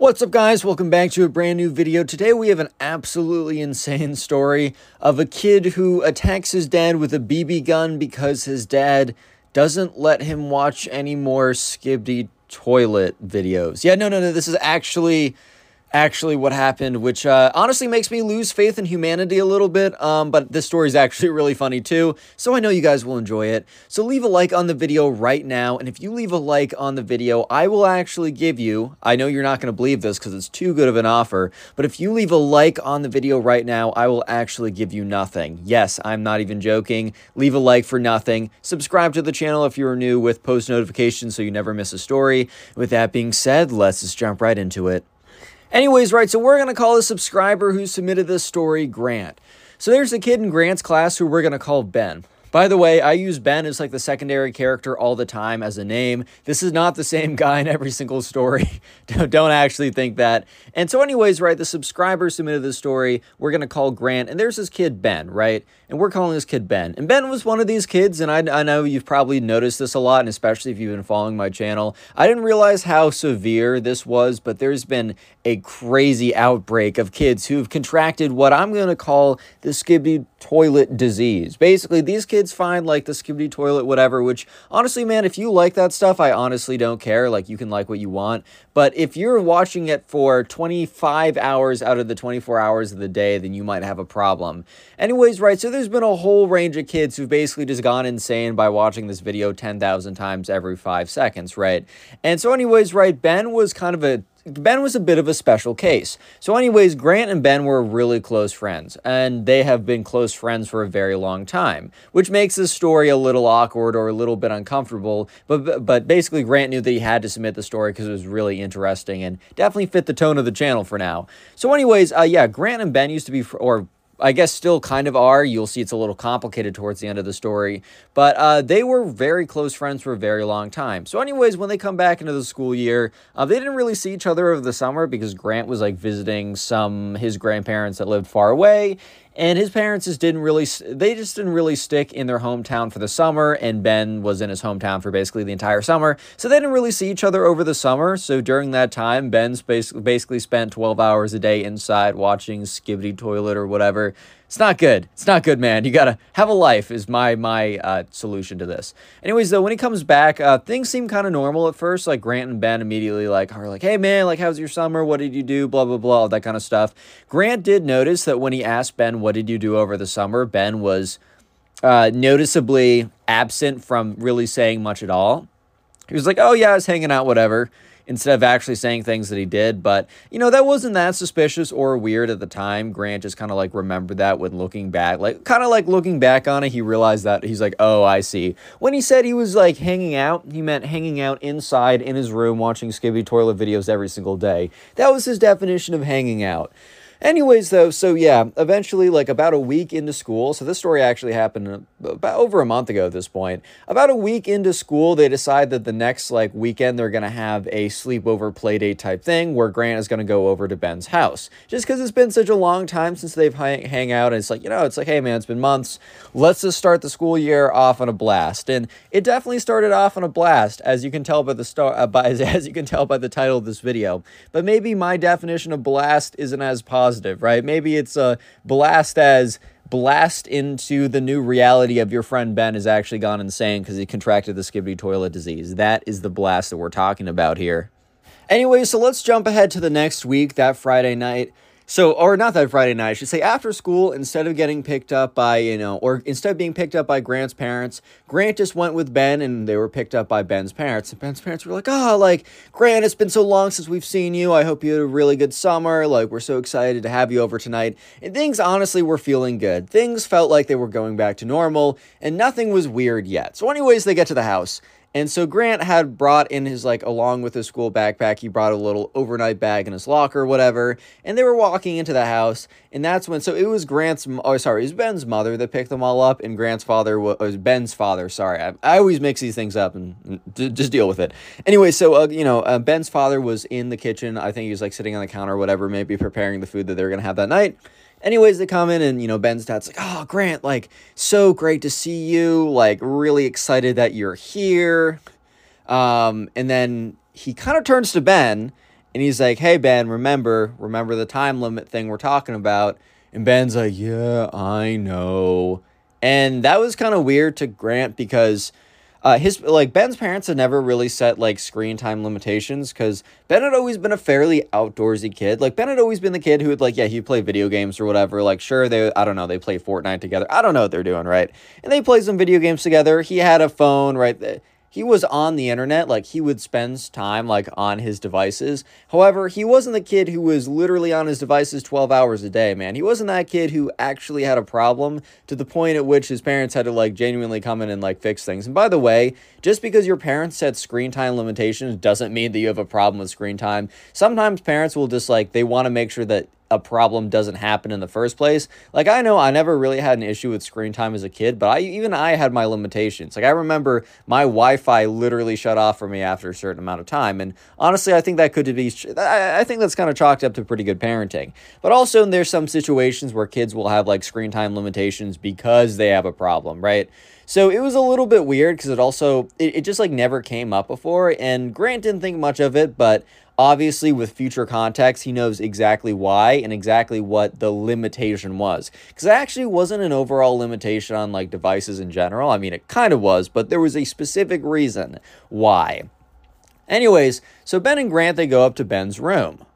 What's up, guys? Welcome back to a brand new video. Today we have an absolutely insane story of a kid who attacks his dad with a BB gun because his dad doesn't let him watch any more Skibidi Toilet videos. Yeah, no, this is actually what happened, which honestly makes me lose faith in humanity a little bit, but this story is actually really funny too, so I know you guys will enjoy it. So leave a like on the video right now, and if you leave a like on the video, I will actually give you, I know you're not going to believe this because it's too good of an offer, but if you leave a like on the video right now, I will actually give you nothing. Yes, I'm not even joking. Leave a like for nothing. Subscribe to the channel if you're new with post notifications so you never miss a story. With that being said, let's just jump right into it. Anyways, right, so we're going to call the subscriber who submitted this story Grant. So there's the kid in Grant's class who we're going to call Ben. By the way, I use Ben as like the secondary character all the time as a name. This is not the same guy in every single story. Don't actually think that. And so anyways, right, the subscriber submitted this story. We're going to call Grant, and there's this kid Ben, right? And we're calling this kid Ben. And Ben was one of these kids, and I know you've probably noticed this a lot, and especially if you've been following my channel. I didn't realize how severe this was, but there's been a crazy outbreak of kids who've contracted what I'm going to call the Skibidi Toilet disease. Basically, these kids find like the Skibidi Toilet, whatever, which honestly, man, if you like that stuff, I honestly don't care. Like, you can like what you want, but if you're watching it for 25 hours out of the 24 hours of the day, then you might have a problem. Anyways, right, so there's been a whole range of kids who've basically just gone insane by watching this video 10,000 times every 5 seconds, right? And so anyways, right, Ben was a bit of a special case. So anyways, Grant and Ben were really close friends, and they have been close friends for a very long time, which makes this story a little awkward or a little bit uncomfortable, but basically Grant knew that he had to submit the story because it was really interesting and definitely fit the tone of the channel for now. So anyways, yeah, Grant and Ben used to be, or I guess still kind of are. You'll see it's a little complicated towards the end of the story, but they were very close friends for a very long time. So anyways, when they come back into the school year, they didn't really see each other over the summer because Grant was like visiting his grandparents that lived far away, and his parents just didn't really stick in their hometown for the summer, and Ben was in his hometown for basically the entire summer. So they didn't really see each other over the summer. So during that time, Ben's basically spent 12 hours a day inside watching Skibidi Toilet or whatever. It's not good. It's not good, man. You gotta have a life is my solution to this. Anyways, though, when he comes back, things seem kind of normal at first. Like, Grant and Ben immediately are like, hey, man, like, how's your summer? What did you do? Blah, blah, blah, all that kind of stuff. Grant did notice that when he asked Ben, what did you do over the summer? Ben was noticeably absent from really saying much at all. He was like, oh, yeah, I was hanging out, whatever, instead of actually saying things that he did. But, you know, that wasn't that suspicious or weird at the time. Grant just kind of, like, remembered that when looking back. Like, kind of, like, looking back on it, he realized that. He's like, oh, I see. When he said he was, like, hanging out, he meant hanging out inside in his room watching Skibidi Toilet videos every single day. That was his definition of hanging out. Anyways, though, so yeah, eventually, like, about a week into school, so this story actually happened about over a month ago at this point, about a week into school, they decide that the next, like, weekend, they're going to have a sleepover playdate type thing where Grant is going to go over to Ben's house, just because it's been such a long time since they've hang out, and it's like, you know, it's like, hey, man, it's been months, let's just start the school year off on a blast. And it definitely started off on a blast, as you can tell by the title of this video, but maybe my definition of blast isn't as positive, right? Maybe it's a blast as blast into the new reality of your friend Ben has actually gone insane because he contracted the Skibidi Toilet disease. That is the blast that we're talking about here. Anyway, so let's jump ahead to the next week, that Friday night. So, or not that Friday night, I should say, after school, instead of getting picked up by, you know, or instead of being picked up by Grant's parents, Grant just went with Ben, and they were picked up by Ben's parents. And Ben's parents were like, oh, like, Grant, it's been so long since we've seen you. I hope you had a really good summer. Like, we're so excited to have you over tonight. And things, honestly, were feeling good. Things felt like they were going back to normal, and nothing was weird yet. So anyways, they get to the house. And so Grant had brought in his, like, along with his school backpack, he brought a little overnight bag in his locker, whatever, and they were walking into the house, and that's when, so it was Ben's mother that picked them all up, and Ben's father, sorry, I always mix these things up, and just deal with it. Anyway, so, Ben's father was in the kitchen, I think he was, like, sitting on the counter or whatever, maybe preparing the food that they were gonna have that night. Anyways, they come in and, you know, Ben's dad's like, oh, Grant, like, so great to see you, like, really excited that you're here. And then he kind of turns to Ben And he's like, hey, Ben, remember the time limit thing we're talking about. And Ben's like, yeah, I know. And that was kind of weird to Grant because Ben's parents had never really set like screen time limitations because Ben had always been a fairly outdoorsy kid. Like Ben had always been the kid who would like, yeah, he'd play video games or whatever. Like sure, they play Fortnite together. I don't know what they're doing, right? And they play some video games together. He had a phone, right? He was on the internet, like he would spend time like on his devices. However, he wasn't the kid who was literally on his devices 12 hours a day, man. He wasn't that kid who actually had a problem to the point at which his parents had to like genuinely come in and like fix things. And by the way, just because your parents set screen time limitations doesn't mean that you have a problem with screen time. Sometimes parents will just like, they want to make sure that a problem doesn't happen in the first place. Like I know I never really had an issue with screen time as a kid, but I had my limitations. Like I remember my Wi-Fi literally shut off for me after a certain amount of time. And honestly, I think that's kind of chalked up to pretty good parenting. But also there's some situations where kids will have like screen time limitations because they have a problem, right? So it was a little bit weird because it just like never came up before. And Grant didn't think much of it, but obviously, with future context, he knows exactly why and exactly what the limitation was. Because it actually wasn't an overall limitation on like devices in general. I mean, it kind of was, but there was a specific reason why. Anyways, so Ben and Grant, they go up to Ben's room.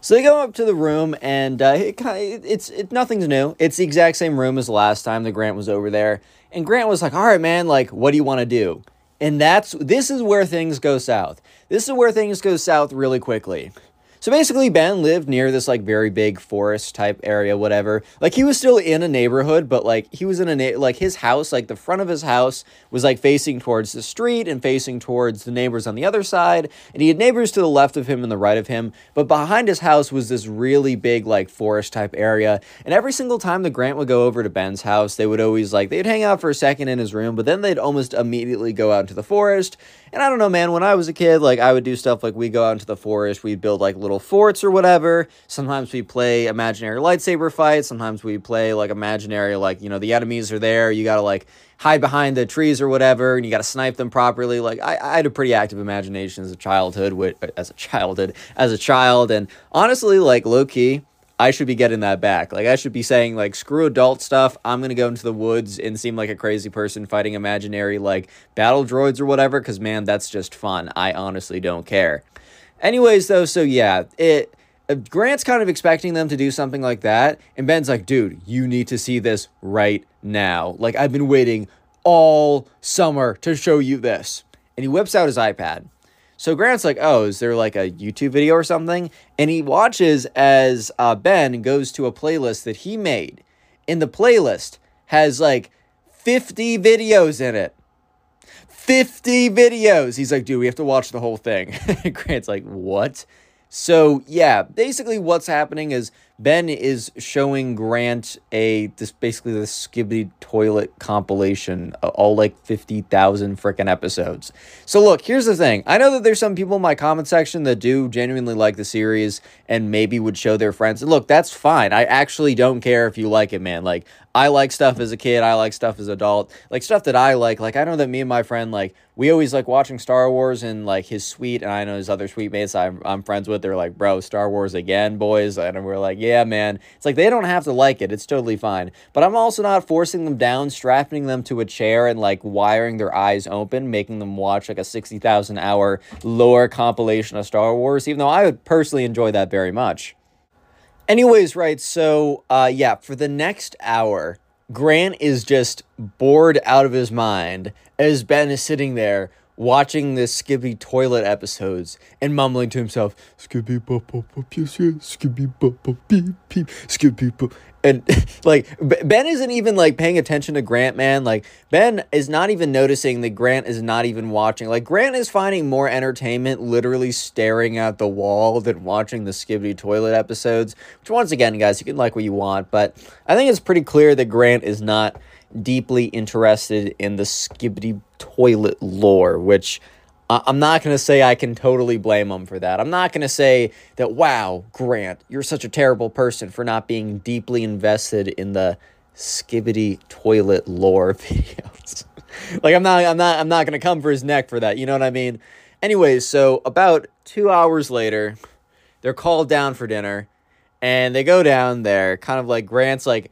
So they go up to the room, and nothing's new. It's the exact same room as last time that Grant was over there. And Grant was like, all right, man, like, what do you want to do? And this is where things go south. This is where things go south really quickly. So basically, Ben lived near this, like, very big forest-type area, whatever. Like, he was still in a neighborhood, but, like, he was in a his house, like, the front of his house was, like, facing towards the street and facing towards the neighbors on the other side. And he had neighbors to the left of him and the right of him. But behind his house was this really big, like, forest-type area. And every single time that Grant would go over to Ben's house, they would always, like, they'd hang out for a second in his room, but then they'd almost immediately go out into the forest. And I don't know, man, when I was a kid, like, I would do stuff like we'd go out into the forest, we'd build, like, little forts or whatever. Sometimes we play imaginary lightsaber fights. Sometimes we play like imaginary, like, you know, the enemies are there, you gotta like hide behind the trees or whatever, and you gotta snipe them properly. Like I had a pretty active imagination as a child, and honestly, like, low-key, I should be getting that back. Like, I should be saying, like, screw adult stuff. I'm going to go into the woods and seem like a crazy person fighting imaginary, like, battle droids or whatever, because, man, that's just fun. I honestly don't care. Anyways, though, so, yeah, Grant's kind of expecting them to do something like that, and Ben's like, dude, you need to see this right now. Like, I've been waiting all summer to show you this. And he whips out his iPad. So Grant's like, oh, is there like a YouTube video or something? And he watches as Ben goes to a playlist that he made. And the playlist has like 50 videos in it. 50 videos. He's like, dude, we have to watch the whole thing. Grant's like, what? So yeah, basically what's happening is Ben is showing Grant the Skibidi Toilet compilation, all like 50,000 freaking episodes. So look, here's the thing. I know that there's some people in my comment section that do genuinely like the series and maybe would show their friends. And look, that's fine. I actually don't care if you like it, man. Like, I like stuff as a kid. I like stuff as an adult. Like, stuff that I like. Like, I know that me and my friend, like, we always like watching Star Wars, and like his suite, and I know his other suite mates I'm friends with. They're like, bro, Star Wars again, boys. And we're like, yeah, man. It's like, they don't have to like it. It's totally fine. But I'm also not forcing them down, strapping them to a chair and like wiring their eyes open, making them watch like a 60,000 hour lore compilation of Star Wars, even though I would personally enjoy that very much. Anyways, right. So, yeah, for the next hour, Grant is just bored out of his mind as Ben is sitting there watching the Skibidi Toilet episodes and mumbling to himself, Skibidi bop bop bop, Skibidi bop bop beep beep, Skibidi bop. And like, Ben isn't even like paying attention to Grant, man. Like, Ben is not even noticing that Grant is not even watching. Like, Grant is finding more entertainment literally staring at the wall than watching the Skibidi Toilet episodes, which, once again, guys, you can like what you want, but I think it's pretty clear that Grant is not deeply interested in the Skibidi Toilet lore, which I'm not going to say I can totally blame him for that. I'm not going to say that, wow, Grant, you're such a terrible person for not being deeply invested in the Skibidi Toilet lore videos. Like, I'm not going to come for his neck for that. You know what I mean? Anyways, so about 2 hours later, They're called down for dinner, and they go down there, kind of like Grant is like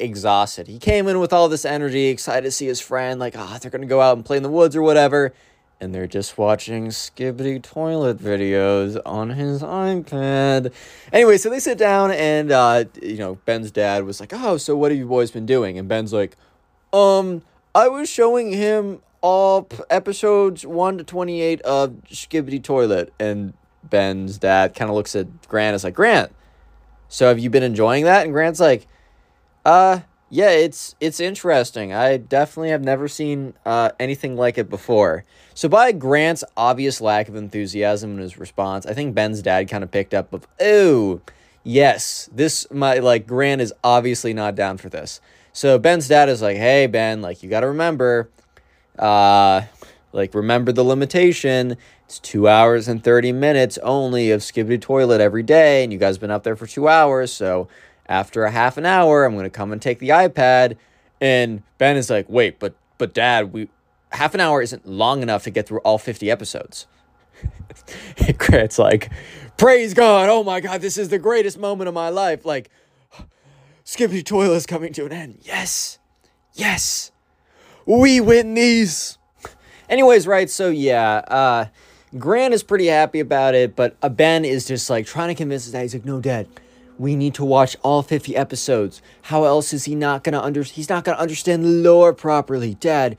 exhausted. He came in with all this energy, excited to see his friend, like, ah, oh, they're going to go out and play in the woods or whatever. And they're just watching Skibidi Toilet videos on his iPad. Anyway, so they sit down and, Ben's dad was like, oh, so what have you boys been doing? And Ben's like, I was showing him all episodes 1 to 28 of Skibidi Toilet. And Ben's dad kind of looks at Grant as like, Grant, so have you been enjoying that? And Grant's like, yeah, it's interesting. I definitely have never seen anything like it before. So by Grant's obvious lack of enthusiasm in his response, I think Ben's dad kind of picked up of, oh, yes, Grant is obviously not down for this. So Ben's dad is like, hey, Ben, you got to remember, remember the limitation. It's 2 hours and 30 minutes only of Skibidi Toilet every day, and you guys have been up there for 2 hours, so after a half an hour, I'm going to come and take the iPad. And Ben is like, wait, but dad, half an hour isn't long enough to get through all 50 episodes. And Grant's like, praise God. Oh my God, this is the greatest moment of my life. Skibidi Toilet is coming to an end. Yes. We win these. Anyways, right. So yeah, Grant is pretty happy about it, but Ben is just trying to convince his dad. He's like, no, dad, we need to watch all 50 episodes. How else is he not going to understand the lore properly? Dad,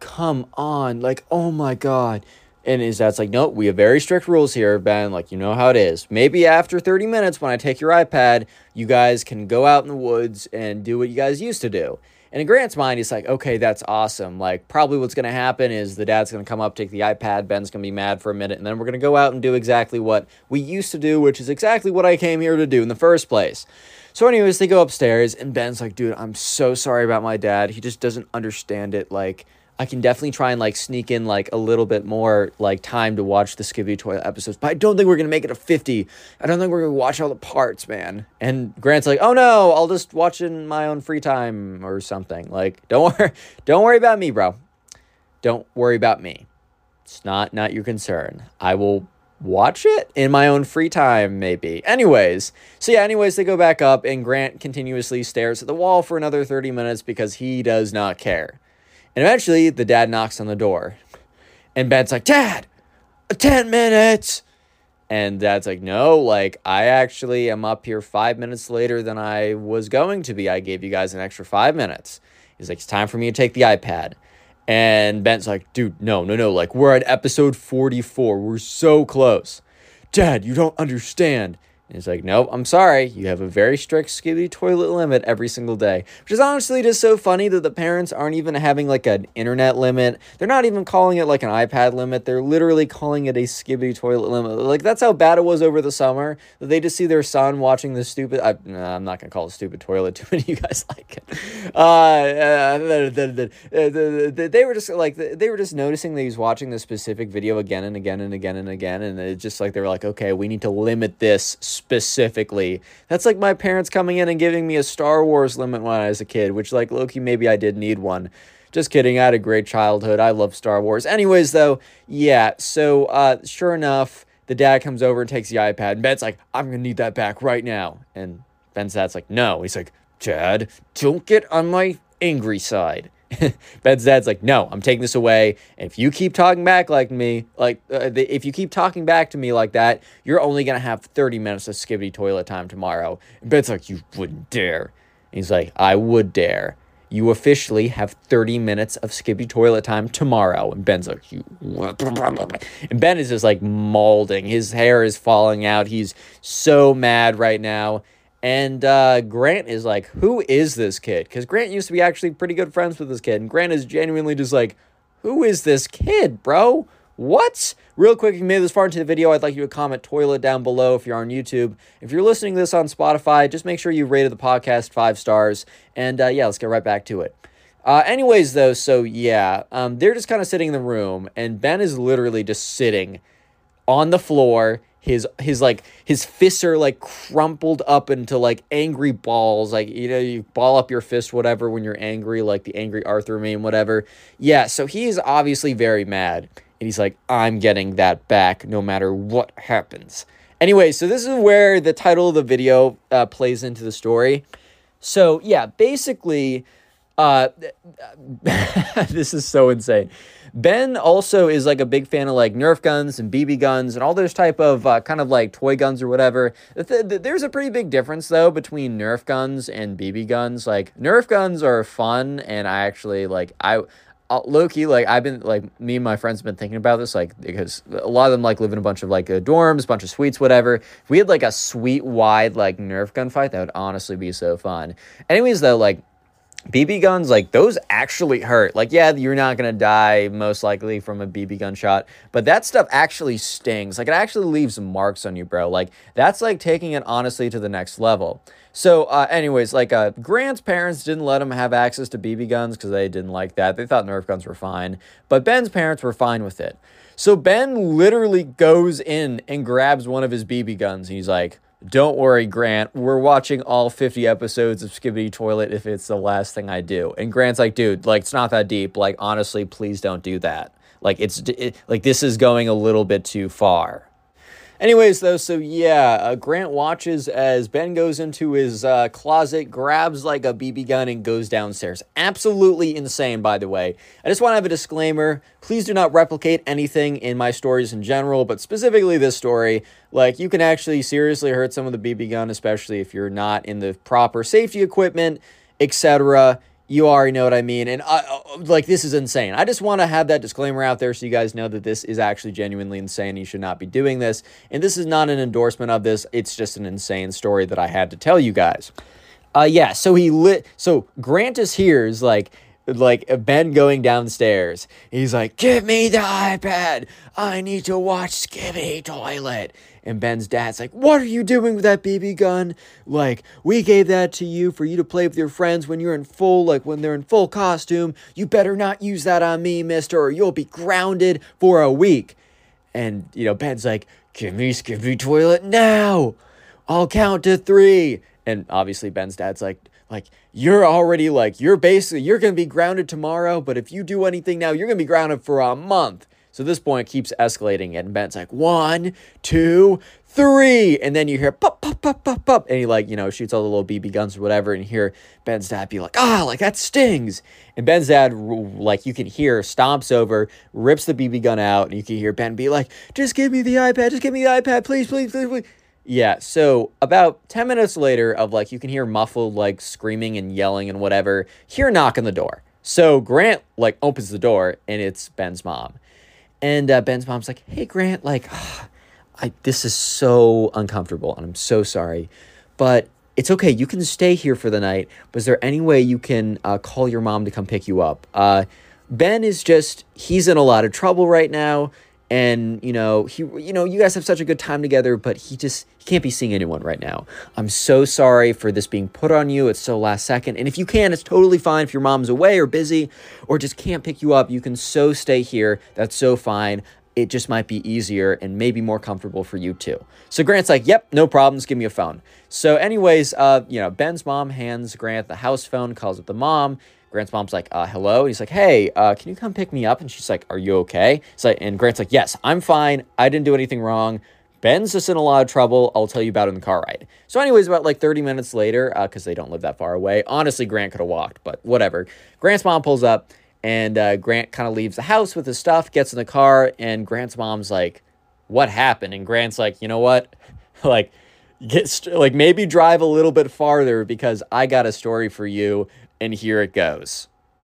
come on. Oh my God. And his dad's like, nope, we have very strict rules here, Ben. You know how it is. Maybe after 30 minutes when I take your iPad, you guys can go out in the woods and do what you guys used to do. And in Grant's mind, he's like, okay, that's awesome. Probably what's going to happen is the dad's going to come up, take the iPad, Ben's going to be mad for a minute, and then we're going to go out and do exactly what we used to do, which is exactly what I came here to do in the first place. So anyways, they go upstairs, and Ben's like, dude, I'm so sorry about my dad. He just doesn't understand it. I can definitely try and, sneak in, a little bit more, time to watch the Skibidi Toilet episodes. But I don't think we're going to make it a 50. I don't think we're going to watch all the parts, man. And Grant's like, oh, no, I'll just watch in my own free time or something. Don't worry about me, bro. Don't worry about me. It's not your concern. I will watch it in my own free time, maybe. Anyways, they go back up, and Grant continuously stares at the wall for another 30 minutes because he does not care. And eventually, the dad knocks on the door. And Ben's like, Dad, 10 minutes. And Dad's like, no, I actually am up here 5 minutes later than I was going to be. I gave you guys an extra 5 minutes. He's like, it's time for me to take the iPad. And Ben's like, dude, no. We're at episode 44. We're so close. Dad, you don't understand. And he's like, nope, I'm sorry. You have a very strict Skibidi Toilet limit every single day. Which is honestly just so funny that the parents aren't even having, an internet limit. They're not even calling it, an iPad limit. They're literally calling it a Skibidi Toilet limit. That's how bad it was over the summer. They just see their son watching this stupid... I'm not going to call it stupid toilet. Too many of you guys like it. They were just noticing that he was watching this specific video again and again. And it's just they were like, okay, we need to limit this specifically. That's like my parents coming in and giving me a Star Wars limit when I was a kid, which low-key maybe I did need one. Just kidding, I had a great childhood. I love Star Wars. Anyways, though, yeah, so sure enough, the dad comes over and takes the iPad, and Ben's like, I'm gonna need that back right now. And Ben's dad's like, no. He's like, Dad, don't get on my angry side. Ben's dad's like, no, I'm taking this away. And if you keep talking back to me like that, you're only going to have 30 minutes of Skibidi Toilet time tomorrow. And Ben's like, you wouldn't dare. And he's like, I would dare. You officially have 30 minutes of Skibidi Toilet time tomorrow. And Ben's like, you... And Ben is just malding. His hair is falling out. He's so mad right now. And Grant is like, who is this kid? Because Grant used to be actually pretty good friends with this kid. And Grant is genuinely just like, who is this kid, bro? What? Real quick, if you made this far into the video, I'd like you to comment toilet down below if you're on YouTube. If you're listening to this on Spotify, just make sure you rated the podcast 5 stars. And yeah, let's get right back to it. Anyways, though, so yeah, they're just kind of sitting in the room. And Ben is literally just sitting on the floor. His fists are crumpled up into angry balls. You ball up your fist, whatever, when you're angry, the angry Arthur meme, whatever. Yeah, so he's obviously very mad. And he's like, I'm getting that back no matter what happens. Anyway, so this is where the title of the video plays into the story. So yeah, basically, this is so insane. Ben also is like a big fan of like Nerf guns and BB guns and all those type of kind of like toy guns or whatever. There's a pretty big difference though between Nerf guns and BB guns. Like Nerf guns are fun, and I actually like low-key, like, I've been, like, me and my friends have been thinking about this, like, because a lot of them, like, live in a bunch of, like, dorms, bunch of suites, whatever. If we had, like, a suite-wide, like, Nerf gun fight, that would honestly be so fun. Anyways, though, like, BB guns, like, those actually hurt. Like, yeah, you're not gonna die, most likely, from a BB gun shot, but that stuff actually stings. Like, it actually leaves marks on you, bro. Like, that's, like, taking it, honestly, to the next level. So, anyways, like, Grant's parents didn't let him have access to BB guns because they didn't like that. They thought Nerf guns were fine, but Ben's parents were fine with it. So Ben literally goes in and grabs one of his BB guns, and he's like, "Don't worry, Grant, we're watching all 50 episodes of Skibidi Toilet if it's the last thing I do." And Grant's like, "Dude, like, it's not that deep. Like, honestly, please don't do that. Like, like, this is going a little bit too far." Anyways, though, so yeah, Grant watches as Ben goes into his closet, grabs, like, a BB gun, and goes downstairs. Absolutely insane, by the way. I just want to have a disclaimer. Please do not replicate anything in my stories in general, but specifically this story. Like, you can actually seriously hurt someone with a BB gun, especially if you're not in the proper safety equipment, etc. You already know what I mean. And, like, this is insane. I just want to have that disclaimer out there so you guys know that this is actually genuinely insane. You should not be doing this. And this is not an endorsement of this. It's just an insane story that I had to tell you guys. Yeah, so so Grantus hears, like Ben going downstairs. He's like, "Give me the iPad. I need to watch Skibidi Toilet." And Ben's dad's like, "What are you doing with that BB gun? Like, we gave that to you for you to play with your friends when you're in full, like, when they're in full costume. You better not use that on me, mister, or you'll be grounded for a week." And, you know, Ben's like, "Give me Skibidi Toilet now. I'll count to 3. And obviously Ben's dad's like, "You're already, like, you're going to be grounded tomorrow, but if you do anything now, you're going to be grounded for a month." So at this point, it keeps escalating, and Ben's like, "1, 2, 3. And then you hear pop, pop, pop, pop, pop. And he, like, you know, shoots all the little BB guns or whatever, and you hear Ben's dad be like, "Ah, like, that stings." And Ben's dad, like, you can hear, stomps over, rips the BB gun out, and you can hear Ben be like, "Just give me the iPad. Just give me the iPad. Please, please, please, please." Yeah, so about 10 minutes later of, like, you can hear muffled, like, screaming and yelling and whatever, hear a knock on the door. So Grant, like, opens the door, and it's Ben's mom. And Ben's mom's like, "Hey, Grant, like, this is so uncomfortable, and I'm so sorry, but it's okay. You can stay here for the night, but is there any way you can call your mom to come pick you up? Ben is just, he's in a lot of trouble right now. And, you know, you guys have such a good time together, but he can't be seeing anyone right now. I'm so sorry for this being put on you. It's so last second. And if you can, it's totally fine. If your mom's away or busy or just can't pick you up, you can so stay here. That's so fine. It just might be easier and maybe more comfortable for you too." So Grant's like, "Yep, no problems. Give me a phone." So anyways, you know, Ben's mom hands Grant the house phone, calls up the mom. Grant's mom's like, "Hello?" And he's like, "Hey, can you come pick me up?" And she's like, "Are you okay?" So, and Grant's like, "Yes, I'm fine. I didn't do anything wrong. Ben's just in a lot of trouble. I'll tell you about it in the car ride." So anyways, about like 30 minutes later, because they don't live that far away. Honestly, Grant could have walked, but whatever. Grant's mom pulls up, and Grant kind of leaves the house with his stuff, gets in the car, and Grant's mom's like, "What happened?" And Grant's like, "You know what? Like, maybe drive a little bit farther because I got a story for you. And here it goes."